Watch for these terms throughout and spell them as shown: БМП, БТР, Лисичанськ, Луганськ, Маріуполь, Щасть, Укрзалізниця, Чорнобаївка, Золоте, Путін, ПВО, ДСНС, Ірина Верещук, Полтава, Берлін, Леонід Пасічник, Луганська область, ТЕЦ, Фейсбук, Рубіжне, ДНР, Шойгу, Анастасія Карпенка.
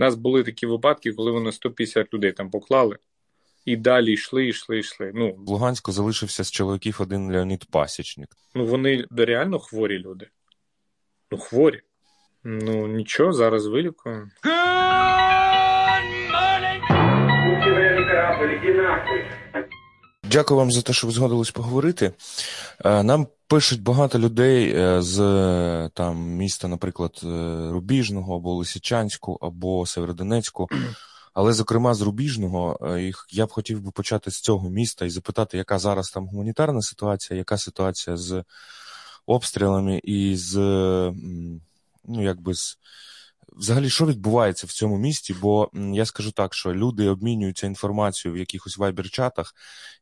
У нас були такі випадки, коли вони 150 людей там поклали. І далі йшли. В Луганську залишився з чоловіків один Леонід Пасічник. Вони реально хворі люди. Хворі. Нічого, зараз вилікуємо. Дякую вам за те, що ви згодились поговорити. Нам пишуть багато людей з там міста, наприклад, Рубіжного, або Лисичанську, або Сєвєродонецьку. Але, зокрема, з Рубіжного, я б хотів би почати з цього міста і запитати, яка зараз там гуманітарна ситуація, яка ситуація з обстрілами і з, взагалі, що відбувається в цьому місті, бо я скажу так, що люди обмінюються інформацією в якихось вайбер-чатах,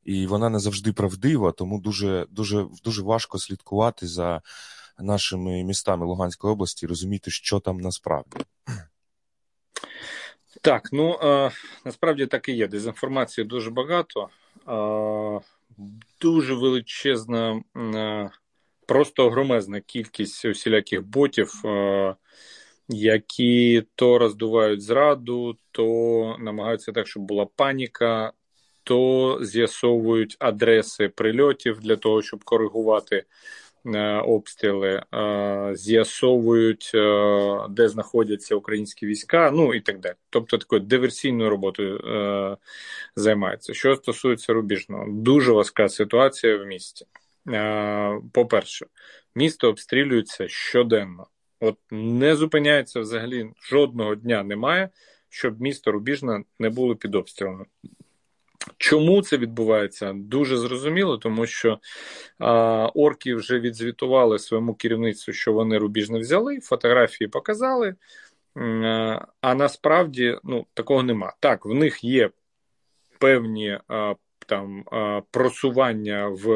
і вона не завжди правдива, тому дуже важко слідкувати за нашими містами Луганської області і розуміти, що там насправді. Так, насправді так і є. Дезінформації дуже багато, дуже величезна, просто огромезна кількість усіляких ботів, які то роздувають зраду, то намагаються так, щоб була паніка, то з'ясовують адреси прильотів для того, щоб коригувати обстріли, з'ясовують, де знаходяться українські війська, і так далі. Тобто такою диверсійною роботою займаються. Що стосується Рубіжного, дуже важка ситуація в місті. По-перше, місто обстрілюється щоденно. Не зупиняється взагалі, жодного дня немає, щоб місто Рубіжне не було під обстрілами. Чому це відбувається? Дуже зрозуміло, тому що орки вже відзвітували своєму керівництву, що вони Рубіжне взяли, фотографії показали, а насправді такого нема. Так, в них є певні просування в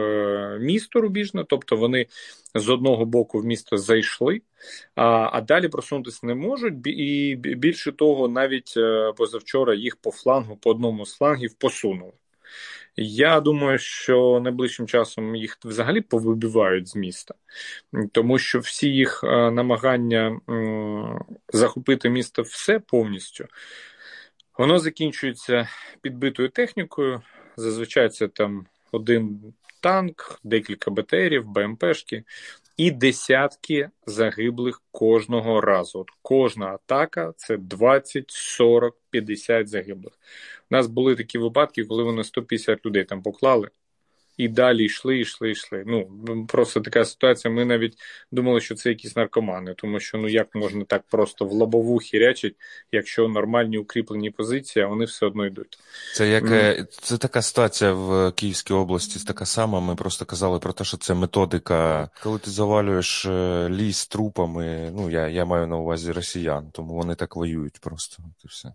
місто Рубіжне, тобто вони з одного боку в місто зайшли, а далі просунутися не можуть, і більше того, навіть позавчора їх по флангу, по одному з флангів посунули. Я думаю, що найближчим часом їх взагалі повибивають з міста, тому що всі їх намагання захопити місто все повністю, воно закінчується підбитою технікою. Зазвичай це там один танк, декілька БТРів, БМПшки і десятки загиблих кожного разу. Кожна атака – це 20, 40, 50 загиблих. У нас були такі випадки, коли вони 150 людей там поклали і далі йшли. Просто така ситуація, ми навіть думали, що це якісь наркомани, тому що як можна так просто в лобову хірячить, якщо нормальні укріплені позиції, а вони все одно йдуть. Це така ситуація в Київській області, така сама, ми просто казали про те, що це методика. Коли ти завалюєш ліс трупами, я маю на увазі росіян, тому вони так воюють просто. І все.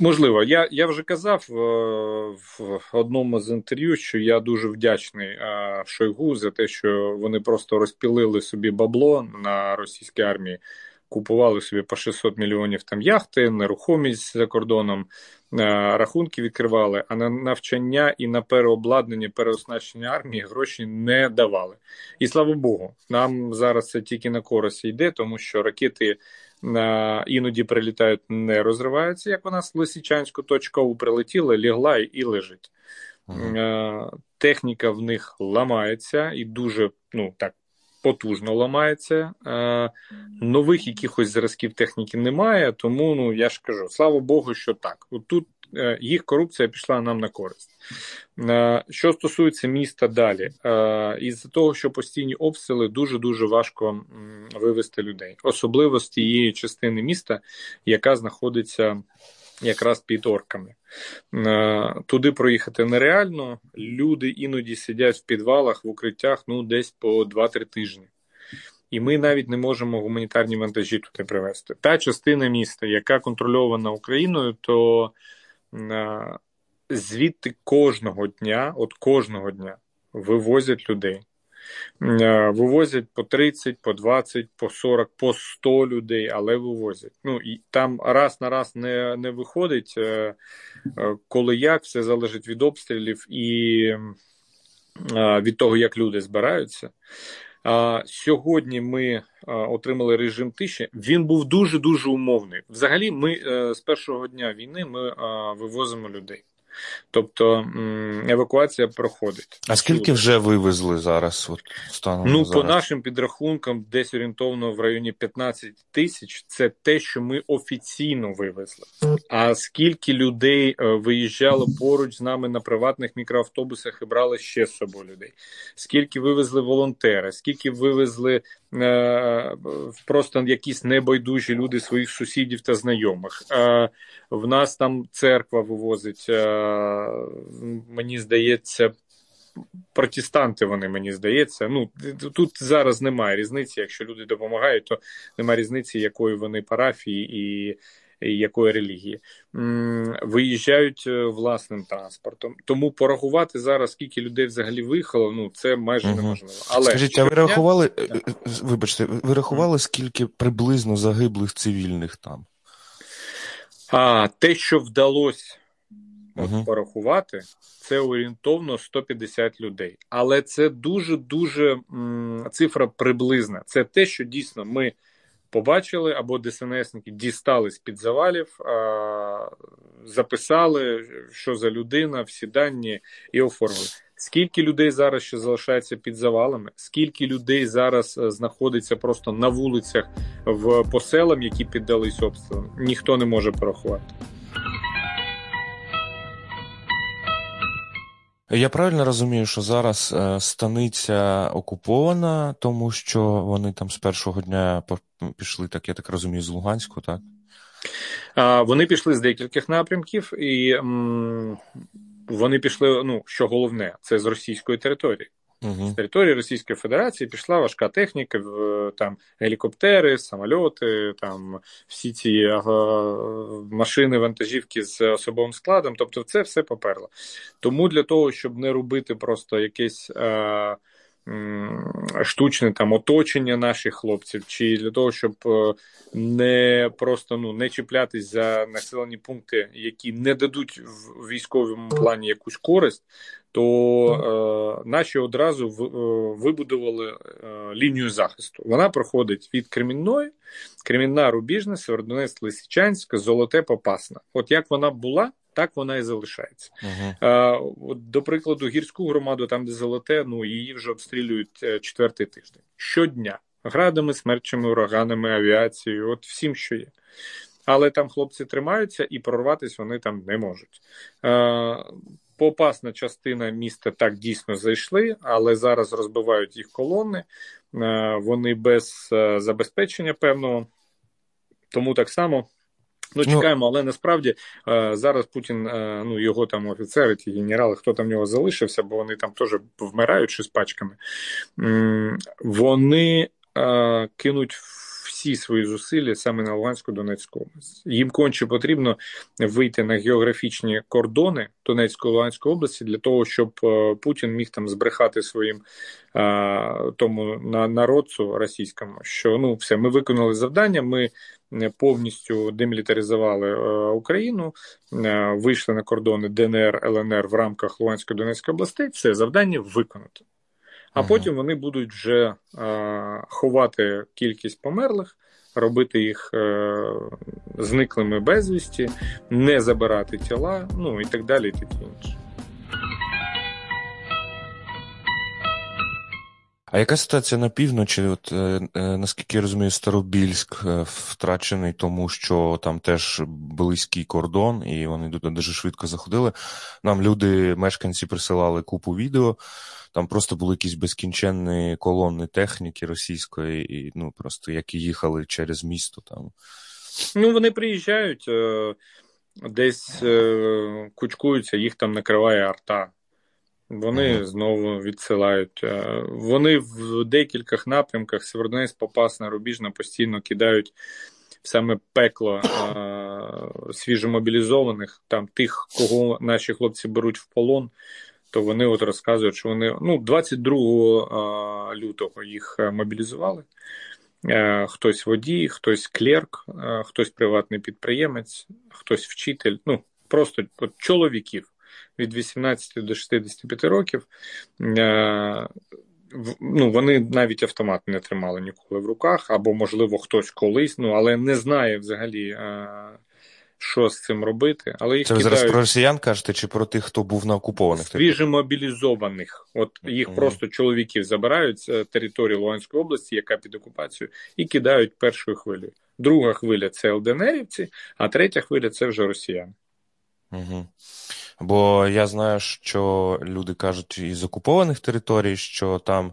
Можливо. Я вже казав в одному з інтерв'ю, що я дуже вдячний Шойгу за те, що вони просто розпілили собі бабло на російській армії, купували собі по 600 мільйонів там яхти, нерухомість за кордоном, рахунки відкривали, а на навчання і на переобладнання, переоснащення армії гроші не давали. І слава Богу, нам зараз це тільки на користь йде, тому що ракети іноді прилітають, не розриваються, як у нас в Лисичанську точка У прилетіла, лягла і лежить. Техніка в них ламається і дуже потужно ламається. Нових якихось зразків техніки немає, тому я ж кажу, слава Богу, що так. Тут їх корупція пішла нам на користь. Що стосується міста далі, із-за того, що постійні обстріли, дуже-дуже важко вивести людей. Особливо з тієї частини міста, яка знаходиться якраз під орками. Туди проїхати нереально, люди іноді сидять в підвалах, в укриттях, десь по 2-3 тижні. І ми навіть не можемо гуманітарні вантажі туди привезти. Та частина міста, яка контрольована Україною, то звідти кожного дня вивозять людей. Вивозять по 30, по 20, по 40, по 100 людей, але вивозять. І там раз на раз не виходить, коли як, все залежить від обстрілів і від того, як люди збираються. Сьогодні ми отримали режим тиші. Він був дуже-дуже умовний. Взагалі, ми з першого дня війни ми вивозимо людей. Тобто евакуація проходить. А скільки вже вивезли зараз? От, станом зараз? По нашим підрахункам, десь орієнтовно в районі 15 тисяч. Це те, що ми офіційно вивезли. А скільки людей виїжджало поруч з нами на приватних мікроавтобусах і брали ще з собою людей? Скільки вивезли волонтери? Скільки вивезли просто якісь небайдужі люди своїх сусідів та знайомих? В нас там церква вивозить, мені здається, протестанти вони, мені здається. Тут зараз немає різниці, якщо люди допомагають, то немає різниці, якої вони парафії і якої релігії. Виїжджають власним транспортом. Тому порахувати зараз, скільки людей взагалі виїхало, це майже неможливо. Але скажіть, а ви рахували, вибачте, ви рахували, скільки приблизно загиблих цивільних там? Те, що вдалося порахувати, це орієнтовно 150 людей. Але це дуже-дуже цифра приблизна. Це те, що дійсно ми побачили, або ДСНСники дістали з-під завалів, записали, що за людина, всі дані і оформили. Скільки людей зараз ще залишається під завалами, скільки людей зараз знаходиться просто на вулицях по селам, які піддались обстрілам, ніхто не може порахувати. Я правильно розумію, що зараз станиця окупована, тому що вони там з першого дня пішли, так я так розумію, з Луганську, так? Вони пішли з декількох напрямків, і вони пішли, що головне, це з російської території. З території Російської Федерації пішла важка техніка, там гелікоптери, самоліти, там всі ці машини, вантажівки з особовим складом. Тобто це все поперло. Тому для того, щоб не робити просто якесь штучне там оточення наших хлопців, чи для того, щоб не просто не чіплятись за населені пункти, які не дадуть в військовому плані якусь користь, то наші одразу вибудували лінію захисту. Вона проходить від Кремінної, Кремінна, Рубіжне, Сєвєродонецьк, Лисичанськ, Золоте, Попасна. От як вона була, так вона і залишається. От, до прикладу, гірську громаду, там де Золоте, її вже обстрілюють четвертий тиждень. Щодня. Градами, смерчами, ураганами, авіацією, от всім, що є. Але там хлопці тримаються і прорватися вони там не можуть. Попасна частина міста так дійсно зайшли, але зараз розбивають їх колони, вони без забезпечення певного, тому так само. Чекаємо, але насправді зараз Путін, його там офіцери, ті генерали, хто там в нього залишився, бо вони там теж вмирають щось пачками, вони кинуть всі свої зусилля саме на Луганську, Донецьку область. Їм конче потрібно вийти на географічні кордони Донецької, Луганської області для того, щоб Путін міг там збрехати своїм тому народцю російському, що все, ми виконали завдання, ми повністю демілітаризували Україну, вийшли на кордони ДНР, ЛНР в рамках Луганської, Донецької областей, це завдання виконати. А потім вони будуть вже ховати кількість померлих, робити їх зниклими безвісті, не забирати тіла, і так далі, і таке інше. А яка ситуація на півночі? От, наскільки я розумію, Старобільськ втрачений, тому що там теж близький кордон, і вони дуже швидко заходили. Нам люди, мешканці, присилали купу відео. Там просто були якісь безкінченні колони техніки російської, і, просто які їхали через місто там. Вони приїжджають, десь кучкуються, їх там накриває арта. Вони знову відсилають. Вони в декількох напрямках, Сєвєродонецьк, Попасна, Рубіжна, постійно кидають саме пекло свіжомобілізованих, там тих, кого наші хлопці беруть в полон, то вони от розказують, що вони 22 лютого їх мобілізували. Хтось водій, хтось клерк, хтось приватний підприємець, хтось вчитель, просто чоловіків від 18 до 65 років ну, вони навіть автомат не тримали ніколи в руках, або, можливо, хтось колись, ну, але не знає взагалі, що з цим робити. Але їх це кидають... зараз про росіян кажете, чи про тих, хто був на окупованих? Свіжомобілізованих. От їх просто чоловіків забирають з території Луганської області, яка під окупацією, і кидають першою хвилею. Друга хвиля – це ЛДНРівці, а третя хвиля – це вже росіяни. Угу. Бо я знаю, що люди кажуть із окупованих територій, що там,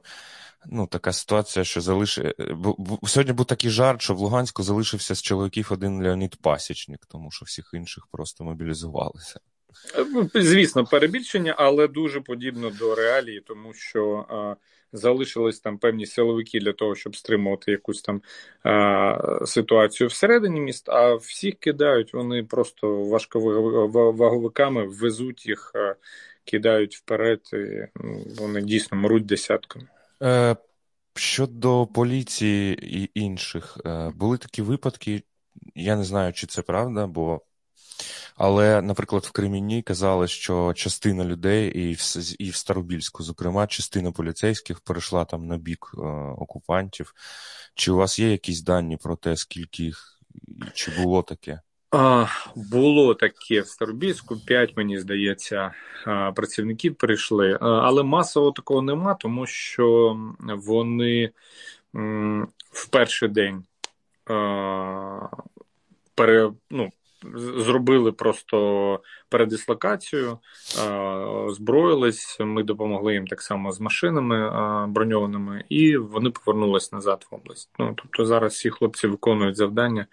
ну, така ситуація, що сьогодні був такий жарт, що в Луганську залишився з чоловіків один Леонід Пасічник, тому що всіх інших просто мобілізувалися. Звісно, перебільшення, але дуже подібно до реалії, тому що залишились там певні силовики для того, щоб стримувати якусь там ситуацію всередині міст, а всіх кидають, вони просто важковаговиками везуть їх, кидають вперед, і вони дійсно мруть десятками. Щодо поліції і інших, були такі випадки, я не знаю, чи це правда, бо... Але, наприклад, в Кремінні казали, що частина людей, і в Старобільську, зокрема, частина поліцейських перейшла там на бік окупантів. Чи у вас є якісь дані про те, скільки їх, чи було таке? Було таке в Старобільську, 5, мені здається, працівників перейшли. Але масово такого нема, тому що вони в перший день зробили просто передислокацію, зброїлись, ми допомогли їм так само з машинами броньованими, і вони повернулись назад в область. Ну, тобто зараз всі хлопці виконують завдання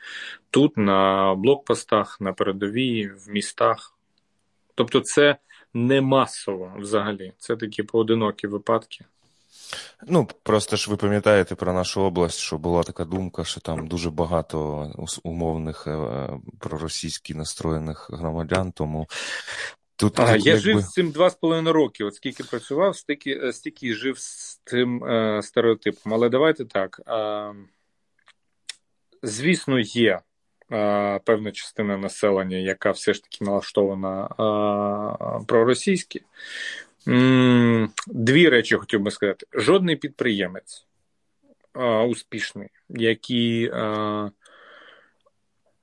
тут, на блокпостах, на передовій, в містах. Тобто це не масово взагалі, це такі поодинокі випадки. Ну, просто ж ви пам'ятаєте про нашу область, що була така думка, що там дуже багато умовних проросійськи настроєних громадян, тому... Тут, я жив з цим 2,5 роки, от скільки працював, стільки жив з цим стереотипом. Але давайте так, звісно, є певна частина населення, яка все ж таки налаштована проросійськи. Дві речі хотів би сказати. Жодний підприємець успішний, який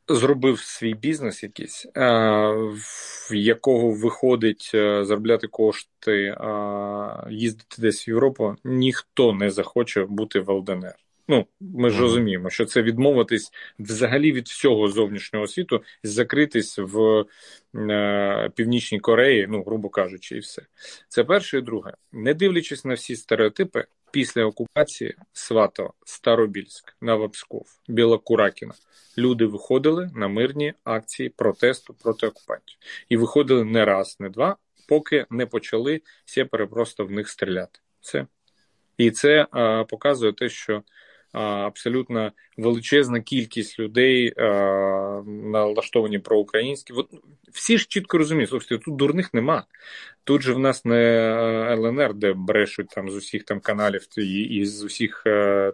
зробив свій бізнес якийсь, в якого виходить заробляти кошти, їздити десь в Європу, ніхто не захоче бути в ЛДНР. Ну, ми ж розуміємо, що це відмовитись взагалі від всього зовнішнього світу, закритись в Північній Кореї, ну, грубо кажучи, і все. Це перше і друге. Не дивлячись на всі стереотипи, після окупації Сватова, Старобільськ, Новопсків, Білокуракине, люди виходили на мирні акції протесту проти окупантів. І виходили не раз, не два, поки не почали сєпари просто в них стріляти. Це. І це показує те, що абсолютно величезна кількість людей налаштовані проукраїнські. Всі ж чітко розуміють, слухайте, тут дурних нема. Тут же в нас не ЛНР, де брешуть там з усіх там каналів і з усіх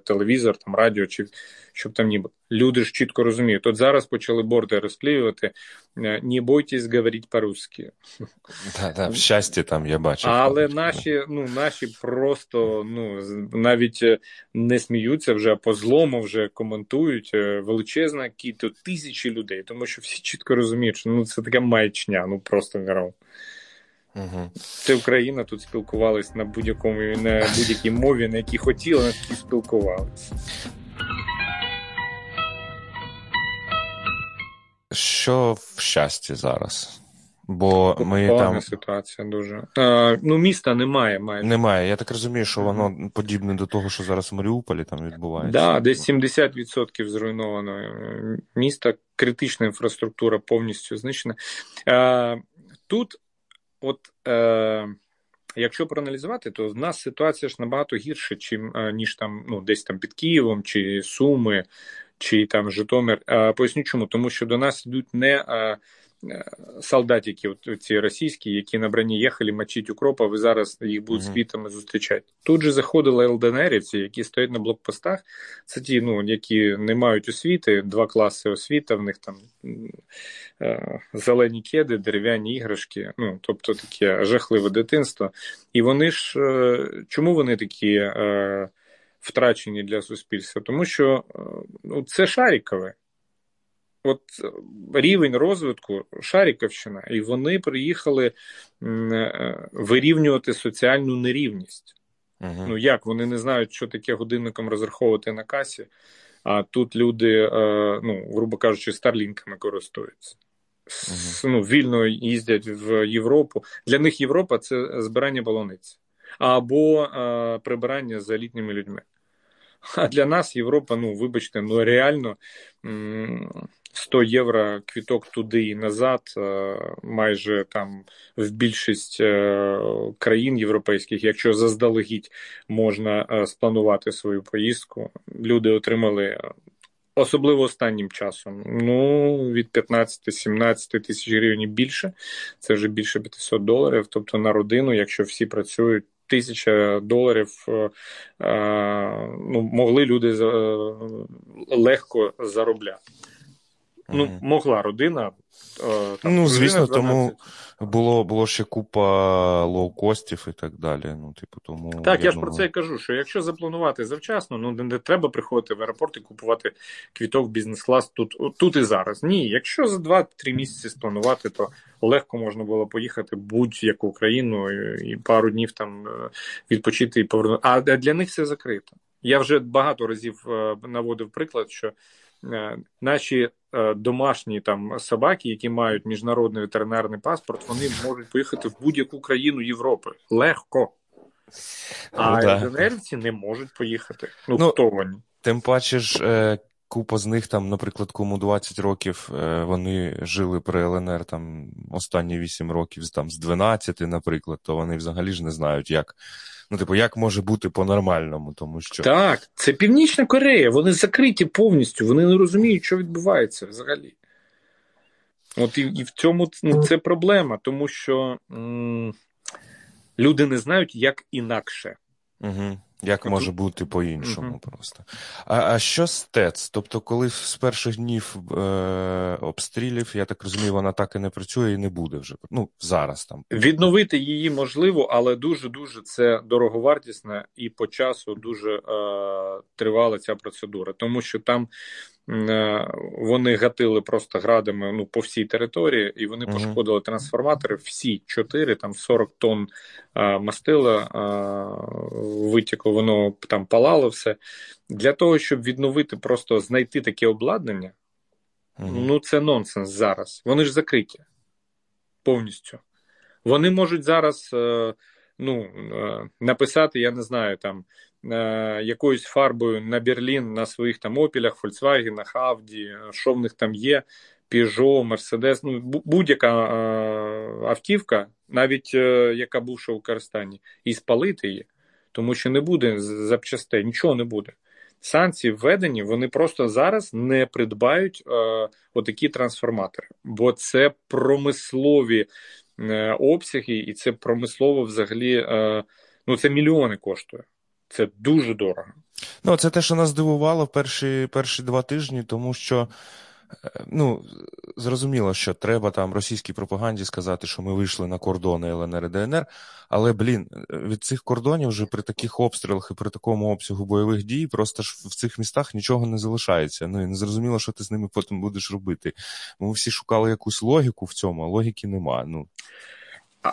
телевізор, там радіо, чи щоб там ніби. Люди ж чітко розуміють. От зараз почали борди розклеювати. Не бойтесь говорити по-русски. Да, в Щасті там я бачив. Але наші просто, навіть не сміються вже, а по-злому вже коментують. Величезна кількість, тисячі людей, тому що всі чітко розуміють, що це така маячня, просто нереально. Угу. Це Україна, тут спілкувалися на будь-якій мові, на якій хотіли, на якій спілкувалися. Що в Щасті зараз? Бо ми там... ситуація дуже. Міста немає майже. Немає. Я так розумію, що воно подібне до того, що зараз в Маріуполі там відбувається. Так, десь 70% зруйновано міста, критична інфраструктура повністю знищена. Тут якщо проаналізувати, то в нас ситуація ж набагато гірше, ніж там, десь там під Києвом, чи Суми, чи там Житомир. Поясню чому, тому що до нас йдуть не солдатики, ці російські, які на броні їхали мочить укропа, ви зараз їх будуть світами зустрічати. Тут же заходили ЛДНРівці, які стоять на блокпостах, це ті, ну, які не мають освіти, два класи освіти, в них там зелені кеди, дерев'яні іграшки, ну, тобто таке жахливе дитинство. І вони ж, чому вони такі втрачені для суспільства? Тому що ну, це Шарікове. От рівень розвитку Шариківщина, і вони приїхали вирівнювати соціальну нерівність. Ага. Ну як, вони не знають, що таке годинником розраховувати на касі, а тут люди, ну, грубо кажучи, старлінками користуються. Ага. Ну, вільно їздять в Європу. Для них Європа – це збирання полониці або прибирання за літніми людьми. А для нас Європа, ну, вибачте, ну, реально 100 євро квіток туди і назад, майже там в більшість країн європейських, якщо заздалегідь можна спланувати свою поїздку, люди отримали, особливо останнім часом, ну, від 15-17 тисяч гривень більше, це вже більше $500, тобто на родину, якщо всі працюють, $1000 ну, могли люди легко заробляти. Ну, могла родина. Там, ну, звісно, тому було ще купа лоукостів і так далі. Ну, типу, тому, так, я ж про це і кажу, що якщо запланувати завчасно, ну, не треба приходити в аеропорт і купувати квіток бізнес-клас тут і зараз. Ні, якщо за 2-3 місяці спланувати, то легко можна було поїхати будь-яку країну і пару днів там відпочити і повернути. А для них все закрито. Я вже багато разів наводив приклад, що наші домашні там собаки, які мають міжнародний ветеринарний паспорт, вони можуть поїхати в будь-яку країну Європи. Легко. А ДНРівці не можуть поїхати. Ну, хто вони? Тим паче ж, купа з них, там, наприклад, кому 20 років, вони жили при ЛНР там останні 8 років, там, з 12, наприклад, то вони взагалі ж не знають, як. Ну, типу, як може бути по-нормальному, тому що... Так, це Північна Корея, вони закриті повністю, вони не розуміють, що відбувається взагалі. От і в цьому це проблема, тому що люди не знають, як інакше. Угу. Як може бути по-іншому просто. А що з ТЕЦ? Тобто, коли з перших днів обстрілів, я так розумію, вона так і не працює і не буде вже. Ну, зараз там. Відновити її можливо, але дуже-дуже це дороговартісна і по часу дуже тривала ця процедура. Тому що там вони гатили просто градами, ну, по всій території, і вони пошкодили трансформатори, всі 4, там 40 тонн мастила витікло, воно там палало все. Для того, щоб відновити, просто знайти таке обладнання, ну, це нонсенс зараз. Вони ж закриті повністю. Вони можуть зараз, ну, написати, я не знаю, там, якоюсь фарбою на Берлін, на своїх там опілях, Фольксвагенах, Авді, що в них там є, Піжо, Мерседес, ну, будь-яка автівка, навіть яка бувша у використанні, і спалити її, тому що не буде запчастей, нічого не буде. Санкції введені, вони просто зараз не придбають отакі трансформатори, бо це промислові обсяги, і це промислово взагалі, ну, це мільйони коштує. Це дуже дорого. Ну, це те, що нас здивувало перші 2 тижні, тому що, ну, зрозуміло, що треба там російській пропаганді сказати, що ми вийшли на кордони ЛНР і ДНР, але, блін, від цих кордонів вже при таких обстрілах і при такому обсягу бойових дій просто ж в цих містах нічого не залишається. Ну, і не зрозуміло, що ти з ними потім будеш робити. Ми всі шукали якусь логіку в цьому, а логіки нема, ну.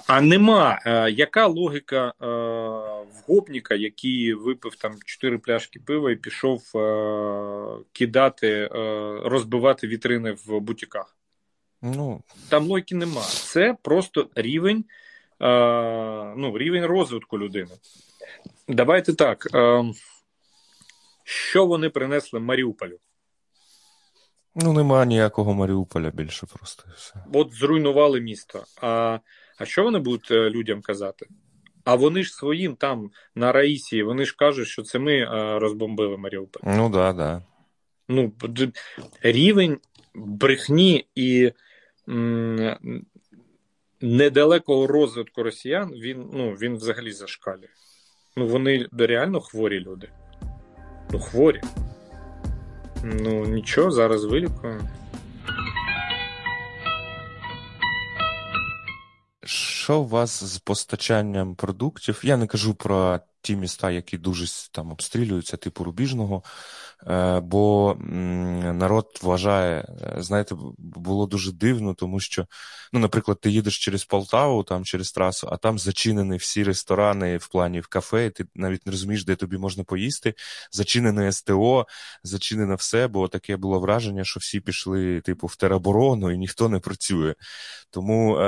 А нема. Яка логіка в гопніка, який випив там 4 пляшки пива і пішов кидати, розбивати вітрини в бутіках? Ну. Там логіки нема. Це просто рівень, ну, рівень розвитку людини. Давайте так. Що вони принесли Маріуполю? Ну, нема ніякого Маріуполя більше просто. Все. От зруйнували місто. А що вони будуть людям казати? А вони ж своїм там, на Раїсії, вони ж кажуть, що це ми розбомбили Маріуполь. Ну, да, да. Ну, рівень брехні і недалекого розвитку росіян, він взагалі зашкалює. Вони реально хворі люди. Хворі. Нічого, зараз вилікуємо. Що у вас з постачанням продуктів? Я не кажу про ті міста, які дуже там обстрілюються, типу Рубіжного, бо народ вважає, знаєте, було дуже дивно, тому що, наприклад, ти їдеш через Полтаву, там через трасу, а там зачинені всі ресторани в плані в кафе, і ти навіть не розумієш, де тобі можна поїсти, зачинене СТО, зачинено все, бо таке було враження, що всі пішли, типу, в тероборону і ніхто не працює. Тому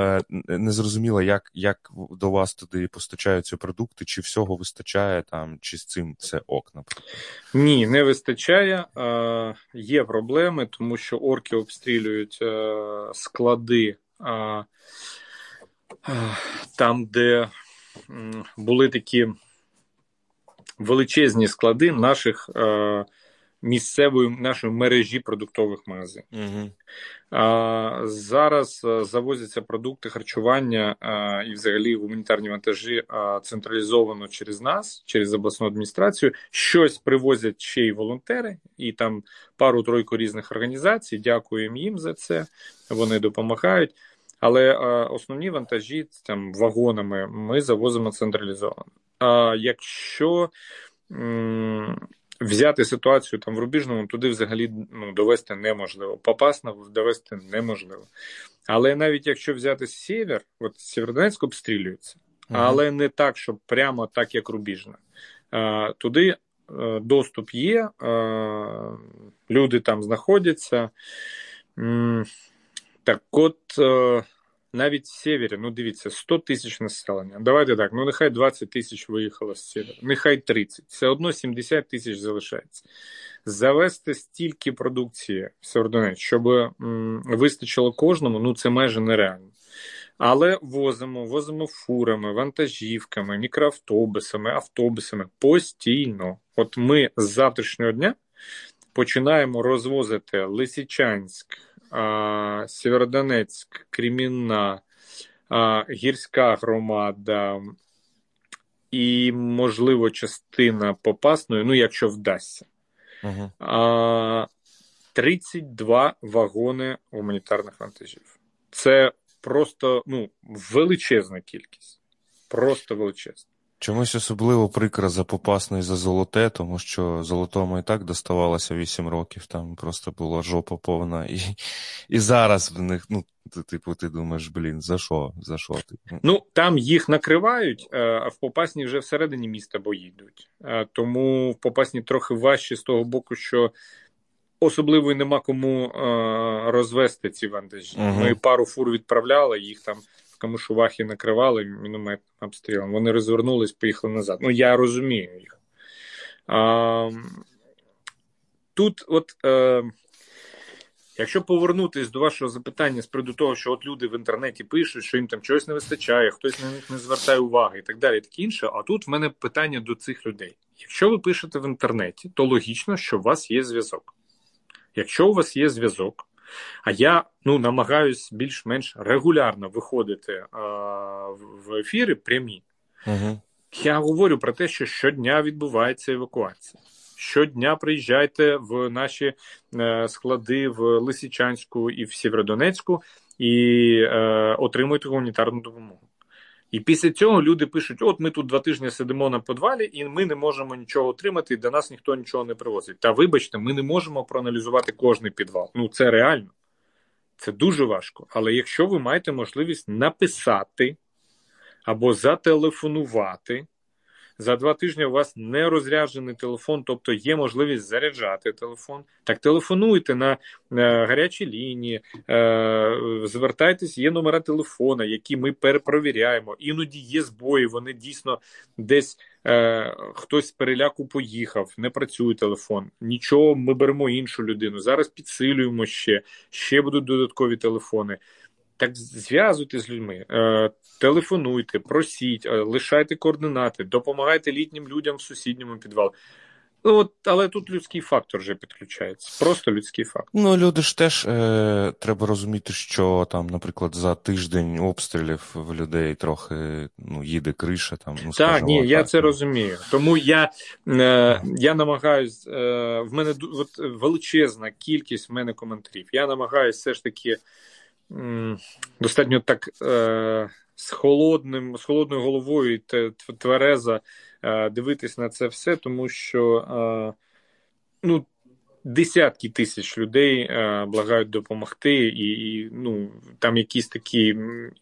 не зрозуміло, як до вас туди постачаються продукти, чи всього вистачає там, чи з цим це ок, наприклад? Ні, не вистачає. Є проблеми, тому що орки обстрілюють склади там, де були такі величезні склади наших нашої мережі продуктових магазинів. Угу. Зараз завозяться продукти харчування і взагалі гуманітарні вантажі централізовано через нас, через обласну адміністрацію. Щось привозять ще й волонтери, і там пару-тройку різних організацій. Дякуємо їм за це, вони допомагають. Але основні вантажі там вагонами ми завозимо централізовано. Якщо взяти ситуацію там в Рубіжному, туди взагалі довести неможливо. Попасна довести неможливо. Але навіть якщо взяти сєвєр, от Сєвєродонецьк обстрілюється, але не так, щоб прямо так, як Рубіжна. Туди доступ є, люди там знаходяться. Так от, навіть в сєвєрі, дивіться, 100 тисяч населення. Давайте так, нехай 20 тисяч виїхало з сєвєра, нехай 30. Все одно 70 тисяч залишається. Завести стільки продукції в Сєвєродонецьк, щоб вистачило кожному, це майже нереально. Але возимо фурами, вантажівками, мікроавтобусами, автобусами постійно. От ми з завтрашнього дня починаємо розвозити Лисичанськ, Сєвєродонецьк, Кремінна, Гірська громада і, можливо, частина Попасної, якщо вдасться. Угу. 32 вагони гуманітарних вантажів. Це просто, величезна кількість. Просто величезна. Чомусь особливо прикро за Попасну і за Золоте, тому що Золотому і так доставалося 8 років, там просто була жопа повна, і зараз в них, ти думаєш, за що? Там їх накривають, а в Попасні вже всередині міста бої йдуть. Тому в Попасні трохи важче з того боку, що особливо і нема кому розвести ці вантажі. Угу. Ми пару фур відправляли, їх там камушувахи накривали мінометним обстрілом. Вони розвернулись, поїхали назад. Я розумію їх. Тут якщо повернутися до вашого запитання з приводу того, що люди в інтернеті пишуть, що їм там чогось не вистачає, хтось на них не звертає уваги і так далі, і таке інше. А тут в мене питання до цих людей. Якщо ви пишете в інтернеті, то логічно, що у вас є зв'язок. Якщо у вас є зв'язок, а я намагаюсь більш-менш регулярно виходити в ефіри прямі. Угу. Я говорю про те, що щодня відбувається евакуація. Щодня приїжджайте в наші склади в Лисичанську і в Сєвєродонецьку і отримуйте гуманітарну допомогу. І після цього люди пишуть, ми тут 2 тижні сидимо на підвалі, і ми не можемо нічого отримати, і до нас ніхто нічого не привозить. Та вибачте, ми не можемо проаналізувати кожний підвал. Це реально. Це дуже важко. Але якщо ви маєте можливість написати або зателефонувати, за 2 тижні у вас не розряджений телефон, тобто є можливість заряджати телефон. Так телефонуйте на гарячі лінії, звертайтесь, є номера телефона, які ми перепровіряємо. Іноді є збої, вони дійсно десь хтось з переляку поїхав, не працює телефон. Нічого, ми беремо іншу людину. Зараз підсилюємо ще будуть додаткові телефони. Так зв'язуйтесь з людьми, телефонуйте, просіть, лишайте координати, допомагайте літнім людям в сусідньому підвалі. От, але тут людський фактор вже підключається. Просто людський фактор. Ну, люди ж теж треба розуміти, що там, наприклад, за тиждень обстрілів в людей трохи їде криша. Там, так, ні, я це розумію. Тому я намагаюсь, в мене величезна кількість в мене коментарів. Я намагаюсь все ж таки достатньо так з холодною головою і тверезо дивитись на це все, тому що десятки тисяч людей благають допомогти, і там якісь такі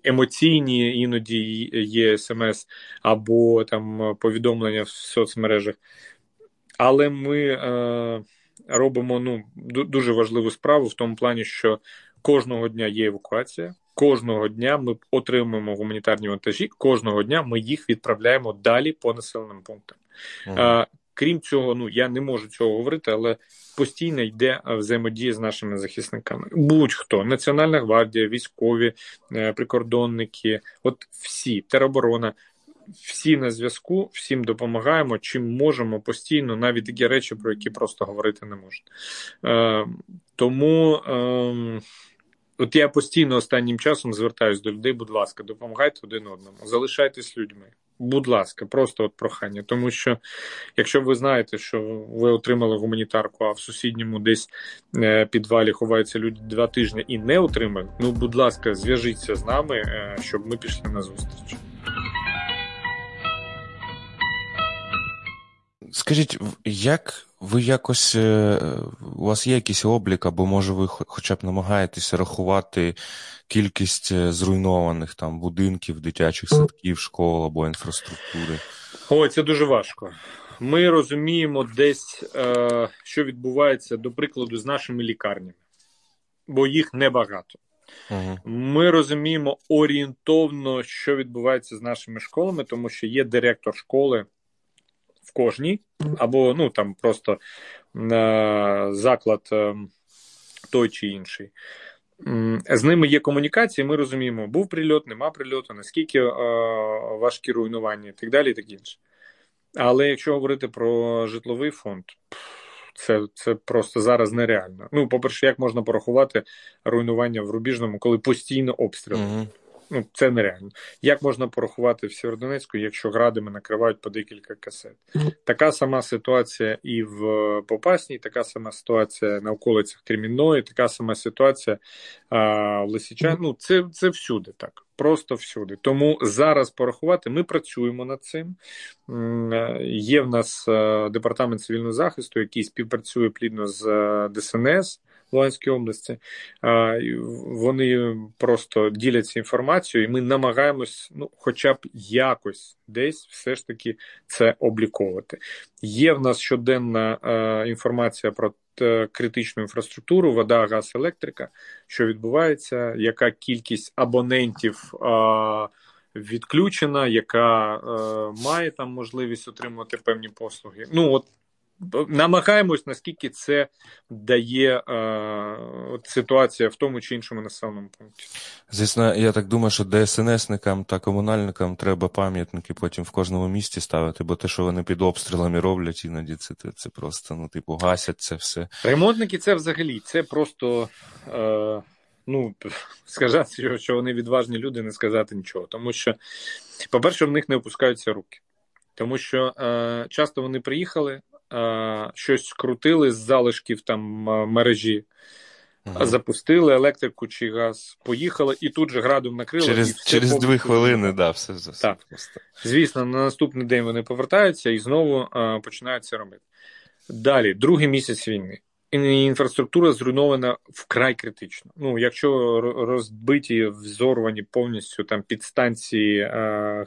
емоційні іноді є смс або там повідомлення в соцмережах. Але ми робимо дуже важливу справу в тому плані, що кожного дня є евакуація, кожного дня ми отримуємо гуманітарні вантажі, кожного дня ми їх відправляємо далі по населеним пунктам. Ага. Крім цього, я не можу цього говорити, але постійно йде взаємодія з нашими захисниками. Будь-хто, Національна гвардія, військові, прикордонники, от всі, тероборона, всі на зв'язку, всім допомагаємо, чим можемо постійно, навіть такі речі, про які просто говорити не можна. Тому от я постійно останнім часом звертаюсь до людей, будь ласка, допомагайте один одному, залишайтесь людьми, будь ласка, просто от прохання. Тому що, якщо ви знаєте, що ви отримали гуманітарку, а в сусідньому десь підвалі ховаються люди 2 тижні і не отримали, будь ласка, зв'яжіться з нами, щоб ми пішли на зустріч. Скажіть, як ви якось, у вас є якийсь облік, або може ви хоча б намагаєтеся рахувати кількість зруйнованих там будинків, дитячих садків, школ або інфраструктури? Ой, це дуже важко. Ми розуміємо десь, що відбувається, до прикладу, з нашими лікарнями, бо їх небагато. Угу. Ми розуміємо орієнтовно, що відбувається з нашими школами, тому що є директор школи, в кожній, або там просто заклад той чи інший. З ними є комунікація, ми розуміємо, був прильот, нема прильоту, наскільки важкі руйнування і так далі, і так інше. Але якщо говорити про житловий фонд, це просто зараз нереально. По-перше, як можна порахувати руйнування в Рубіжному, коли постійно обстріли? Угу. Це нереально. Як можна порахувати в Сєвєродонецьку, якщо градами накривають по декілька касет? Така сама ситуація і в Попасній, така сама ситуація на околицях Кремінної, така сама ситуація в Лисичанську. Це всюди так. Просто всюди. Тому зараз порахувати, ми працюємо над цим. Є в нас департамент цивільного захисту, який співпрацює плідно з ДСНС в Луганській області. Вони просто діляться інформацією, і ми намагаємось хоча б якось десь все ж таки це обліковувати. Є в нас щоденна інформація про критичну інфраструктуру, вода, газ, електрика, що відбувається, яка кількість абонентів відключена, яка має там можливість отримувати певні послуги. Намагаємось, наскільки це дає ситуація в тому чи іншому населеному пункті. Звісно, я так думаю, що ДСНСникам та комунальникам треба пам'ятники потім в кожному місті ставити, бо те, що вони під обстрілами роблять, іноді це просто, гасять це все. Ремонтники це взагалі, це просто... сказати, що вони відважні люди, не сказати нічого. Тому що, по-перше, в них не опускаються руки. Тому що часто вони приїхали, щось скрутили з залишків там мережі, ага, запустили електрику чи газ, поїхали і тут же градом накрили. Через 2 хвилини, все. Так. Звісно, на наступний день вони повертаються і знову починають це робити. Далі, другий місяць війни. Інфраструктура зруйнована вкрай критично. Якщо розбиті, взорвані повністю там підстанції,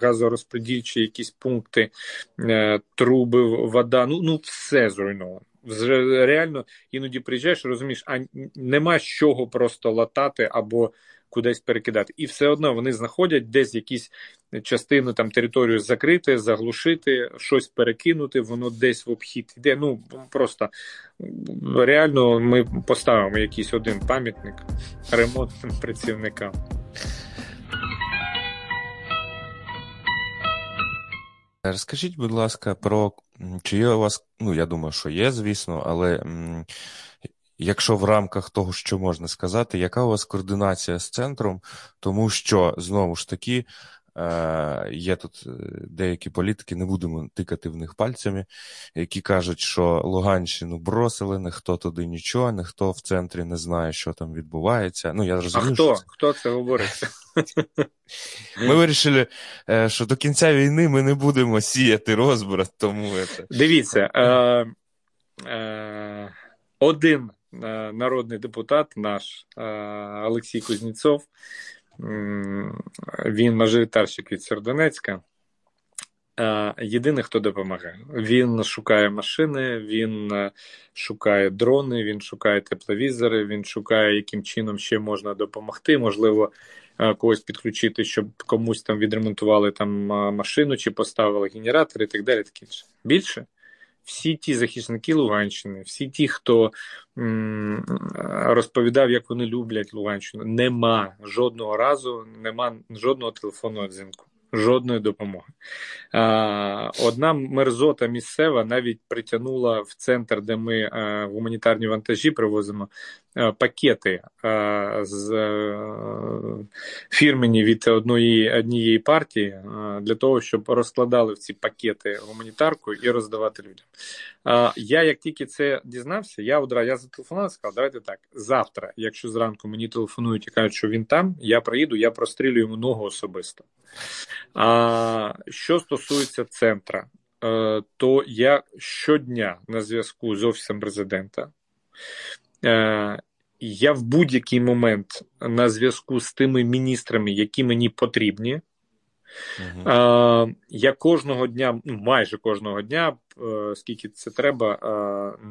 газорозподільчі якісь пункти, труби, вода, все зруйновано. Реально іноді приїжджаєш, розумієш, а нема з чого просто латати або кудись перекидати. І все одно вони знаходять десь якісь частину там територію закрити, заглушити, щось перекинути, воно десь в обхід йде. Просто реально ми поставимо якийсь один пам'ятник ремонтним працівникам. Розкажіть, будь ласка, про Чи є у вас, ну, я думаю, що є, звісно, але якщо в рамках того, що можна сказати, яка у вас координація з центром, тому що, знову ж таки, є тут деякі політики, не будемо тикати в них пальцями, які кажуть, що Луганщину бросили, ніхто туди нічого, ніхто в центрі не знає, що там відбувається. Ну, я розумію, а хто? Що... Хто це говорить? Ми вирішили, що до кінця війни ми не будемо сіяти розбрат, тому... Дивіться, один народний депутат наш, Олексій Кузнєцов, він мажоритарщик від Сєвєродонецька, єдиний, хто допомагає. Він шукає машини, він шукає дрони, він шукає тепловізори, він шукає, яким чином ще можна допомогти, можливо, когось підключити, щоб комусь там відремонтували там машину, чи поставили генератори, і так далі, так інше. Більше? Всі ті захисники Луганщини, всі ті, хто розповідав, як вони люблять Луганщину, нема жодного разу, нема жодного телефонного дзвінку, жодної допомоги. Одна мерзота місцева навіть притягнула в центр, де ми гуманітарні вантажі привозимо, пакети з фірмені від однієї партії для того, щоб розкладали в ці пакети гуманітарку і роздавати людям. Я як тільки це дізнався, я зателефонував і сказав, давайте так, завтра, якщо зранку мені телефонують і кажуть, що він там, я приїду, я прострілю йому ногу особисто. Що стосується центра, то я щодня на зв'язку з Офісом Президента. Я в будь-який момент на зв'язку з тими міністрами, які мені потрібні. Я кожного дня, майже кожного дня, скільки це треба,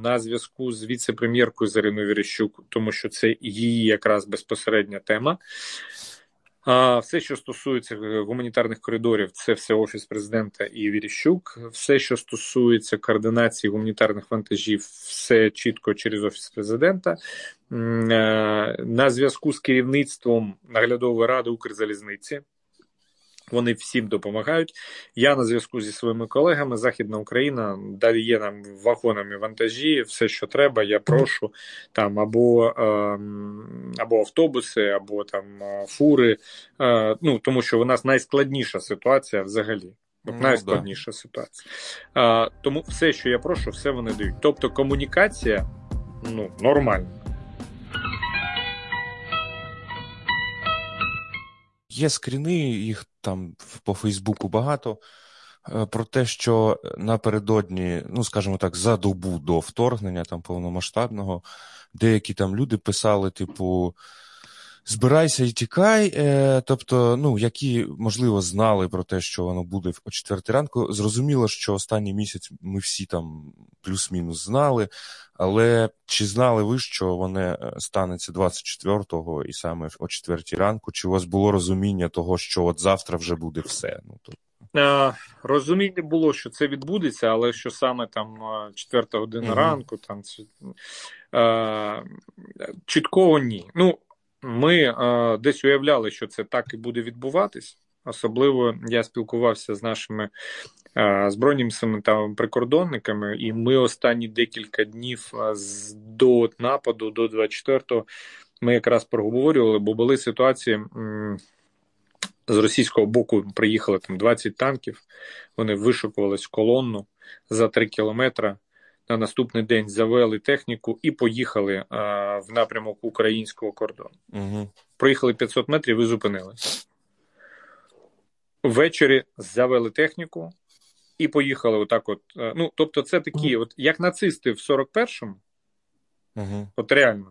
на зв'язку з віце-прем'єркою з Іриною Верещук, тому що це її якраз безпосередня тема. Все, що стосується гуманітарних коридорів, це все Офіс Президента і Верещук. Все, що стосується координації гуманітарних вантажів, все чітко через Офіс Президента. На зв'язку з керівництвом наглядової ради Укрзалізниці. Вони всім допомагають. Я на зв'язку зі своїми колегами, Західна Україна, далі є нам вагонами вантажі, все, що треба, я прошу, там або автобуси, або там фури, ну, тому що у нас найскладніша ситуація взагалі. Найскладніша ситуація. Тому все, що я прошу, все вони дають. Тобто комунікація, ну, нормальна. Є скріни, їх там по Фейсбуку багато, про те, що напередодні, ну, скажімо так, за добу до вторгнення там повномасштабного, деякі там люди писали, типу, збирайся і тікай, тобто, ну, які, можливо, знали про те, що воно буде о 4-й ранку. Зрозуміло, що останній місяць ми всі там плюс-мінус знали, але чи знали ви, що воно станеться 24-го і саме о 4-й ранку? Чи у вас було розуміння того, що от завтра вже буде все? Ну, тобто... Розуміння було, що це відбудеться, але що саме там 4-та година ранку, там, чіткого ні. Ну, ми десь уявляли, що це так і буде відбуватись. Особливо я спілкувався з нашими збройними там прикордонниками, і ми останні декілька днів до нападу, до 24-го, ми якраз проговорювали, бо були ситуації, з російського боку приїхали там 20 танків, вони вишикувались в колонну за 3 кілометри, на наступний день завели техніку і поїхали в напрямок українського кордону. Проїхали 500 метрів і зупинилися. Ввечері завели техніку і поїхали отак от. Ну, тобто це такі, от, як нацисти в 41-му, от реально,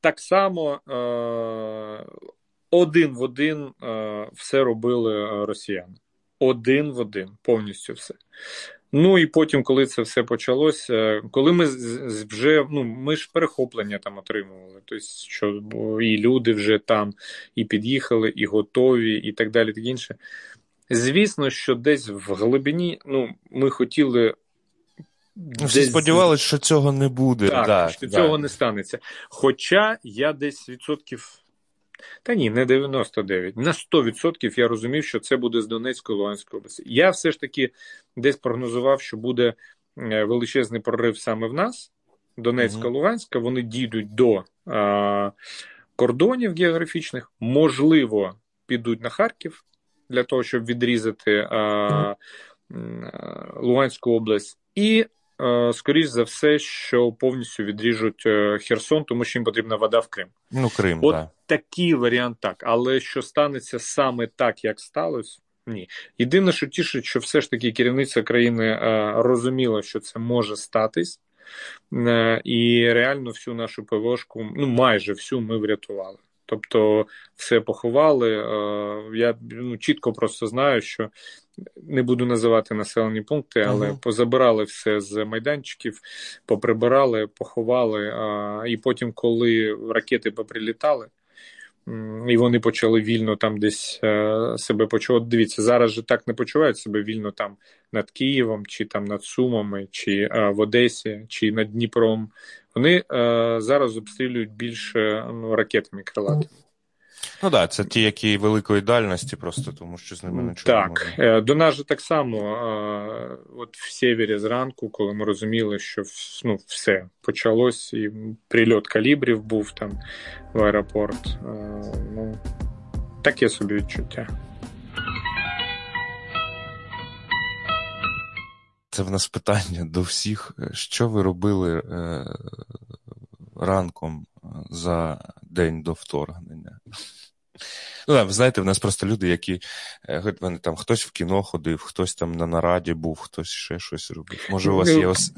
так само один в один все робили росіяни. Один в один, повністю все. Ну і потім, коли це все почалось, коли ми вже, ну, ми ж перехоплення там отримували, тобто, що і люди вже там, і під'їхали, і готові, і так далі, так інше. Звісно, що десь в глибині, ну, ми хотіли... Всі сподівалися, що цього не буде. Так, що цього не станеться. Хоча я десь Та ні, не 99. На 100% я розумів, що це буде з Донецької, Луганської області. Я все ж таки десь прогнозував, що буде величезний прорив саме в нас. Донецька, Луганська, вони дійдуть до кордонів географічних, можливо, підуть на Харків для того, щоб відрізати Луганську область. І, скоріш за все, що повністю відріжуть Херсон, тому що їм потрібна вода в Крим. Ну, Крим, от да. Такий варіант так. Але що станеться саме так, як сталося, ні. Єдине, що тішить, що все ж таки керівництво країни розуміло, що це може статись. І реально всю нашу ПВОшку, ну майже всю, ми врятували. Тобто все поховали. Я чітко просто знаю, що не буду називати населені пункти, але позабирали все з майданчиків, поприбирали, поховали. І потім, коли ракети поприлітали, і вони почали вільно там десь себе почувати. Дивіться, зараз же так не почувають себе вільно там над Києвом, чи там над Сумами, чи в Одесі, чи над Дніпром. Вони зараз обстрілюють більше ракетами крилатими. Ну так, це ті, які великої дальності просто, тому що з ними не чуємо. Так, до нас же так само, от в Сєвєрі зранку, коли ми розуміли, що все почалось, і прильот калібрів був там в аеропорт, таке собі відчуття. Це в нас питання до всіх. Що ви робили ранком за день до вторгнення? Ну, ви знаєте, в нас просто люди, які вони там хтось в кіно ходив, хтось там на нараді був, хтось ще щось робив. Може, у вас є ось...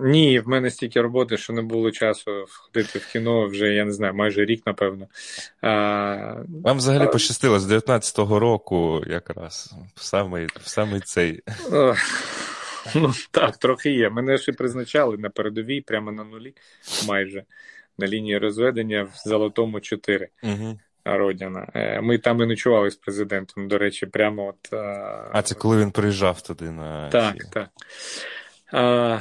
Ні, в мене стільки роботи, що не було часу ходити в кіно вже, я не знаю, майже рік, напевно. Вам взагалі пощастило, з 19-го року якраз, в самий цей... Ну так, трохи є. Мене ще призначали на передовій, прямо на нулі, майже, на лінії розведення в Золотому 4. Родина. Ми там і ночували з президентом, до речі, прямо от... А це коли він приїжджав туди на... Так.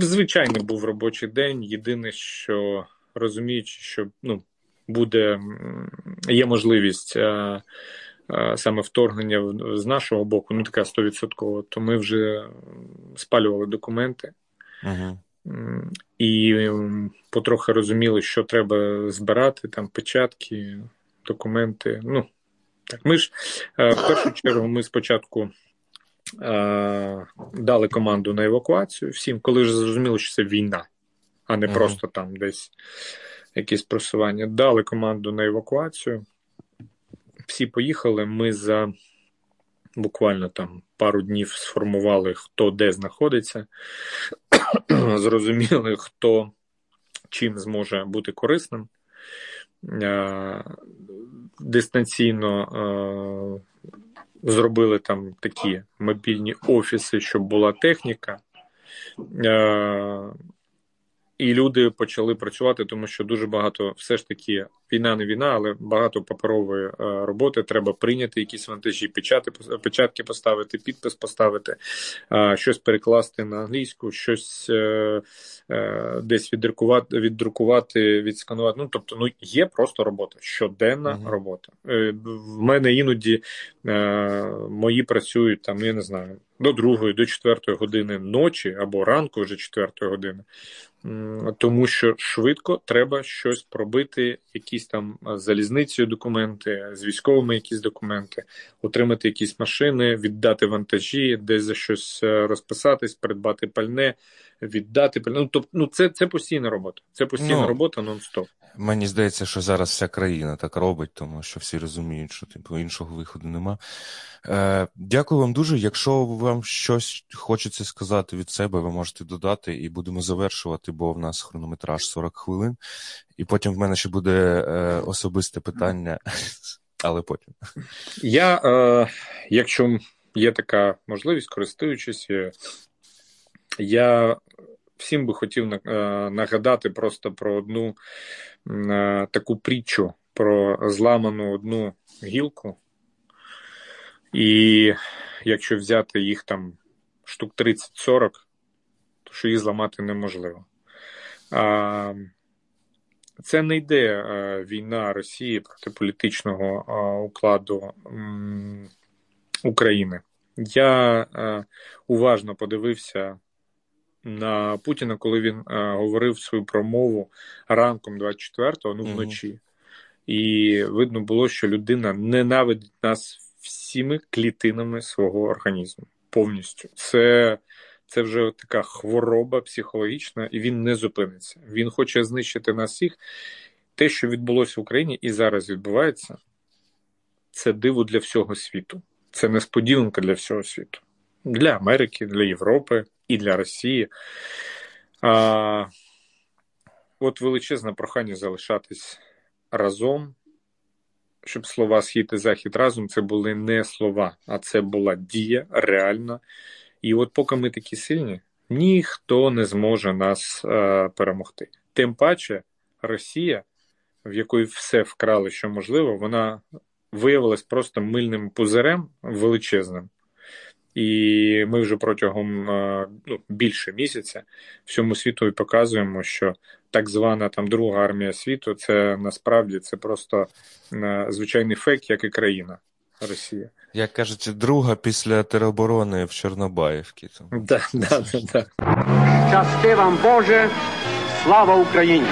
Звичайно, був робочий день. Єдине, що розуміючи, що є можливість саме вторгнення з нашого боку, така 100%, то ми вже спалювали документи. І потрохи розуміли, що треба збирати, там печатки, документи. Так, ми ж в першу чергу ми спочатку дали команду на евакуацію всім, коли ж зрозуміло, що це війна, а не просто там десь якісь просування. Дали команду на евакуацію, всі поїхали, ми за буквально там пару днів сформували, хто де знаходиться, зрозуміли, хто чим зможе бути корисним. Дистанційно зробили там такі мобільні офіси, щоб була техніка. І люди почали працювати, тому що дуже багато, все ж таки, війна не війна, але багато паперової роботи. Треба прийняти якісь вантажі, печатки поставити, підпис поставити, щось перекласти на англійську, щось десь віддрукувати, відсканувати. Тобто, є просто робота, щоденна робота. В мене іноді мої працюють, там, я не знаю, до 2-ї, до 4-ї години ночі або ранку вже 4-ї години. Тому що швидко треба щось пробити, якісь там з залізницею документи, з військовими якісь документи, отримати якісь машини, віддати вантажі, десь за щось розписатись, придбати пальне, віддати пальне. Це постійна робота. Це постійна робота нон-стоп. Мені здається, що зараз вся країна так робить, тому що всі розуміють, що іншого виходу нема. Дякую вам дуже. Якщо вам щось хочеться сказати від себе, ви можете додати і будемо завершувати, бо в нас хронометраж 40 хвилин. І потім в мене ще буде особисте питання, але потім. Я, якщо є така можливість, користуючись, я всім би хотів нагадати просто про одну таку притчу, про зламану одну гілку. І якщо взяти їх там штук 30-40, то що їх зламати неможливо. Це не йде війна Росії проти політичного укладу України. Я уважно подивився на Путіна, коли він говорив свою промову ранком 24-го, ну вночі. І видно було, що людина ненавидить нас всіми клітинами свого організму. Повністю. Це вже така хвороба психологічна, і він не зупиниться. Він хоче знищити нас всіх. Те, що відбулося в Україні і зараз відбувається, це диво для всього світу. Це несподіванка для всього світу. Для Америки, для Європи і для Росії. От величезне прохання залишатись разом, щоб слова «схід» і «захід» разом, це були не слова, а це була дія реальна. І от поки ми такі сильні, ніхто не зможе нас перемогти. Тим паче Росія, в якої все вкрали, що можливо, вона виявилась просто мильним пузирем величезним. І ми вже протягом більше місяця всьому світу показуємо, що так звана там друга армія світу, це насправді це просто звичайний фейк, як і країна Росія. Як кажуть, друга після тероборони в Чорнобаївці. Так. Щасти вам, Боже! Слава Україні!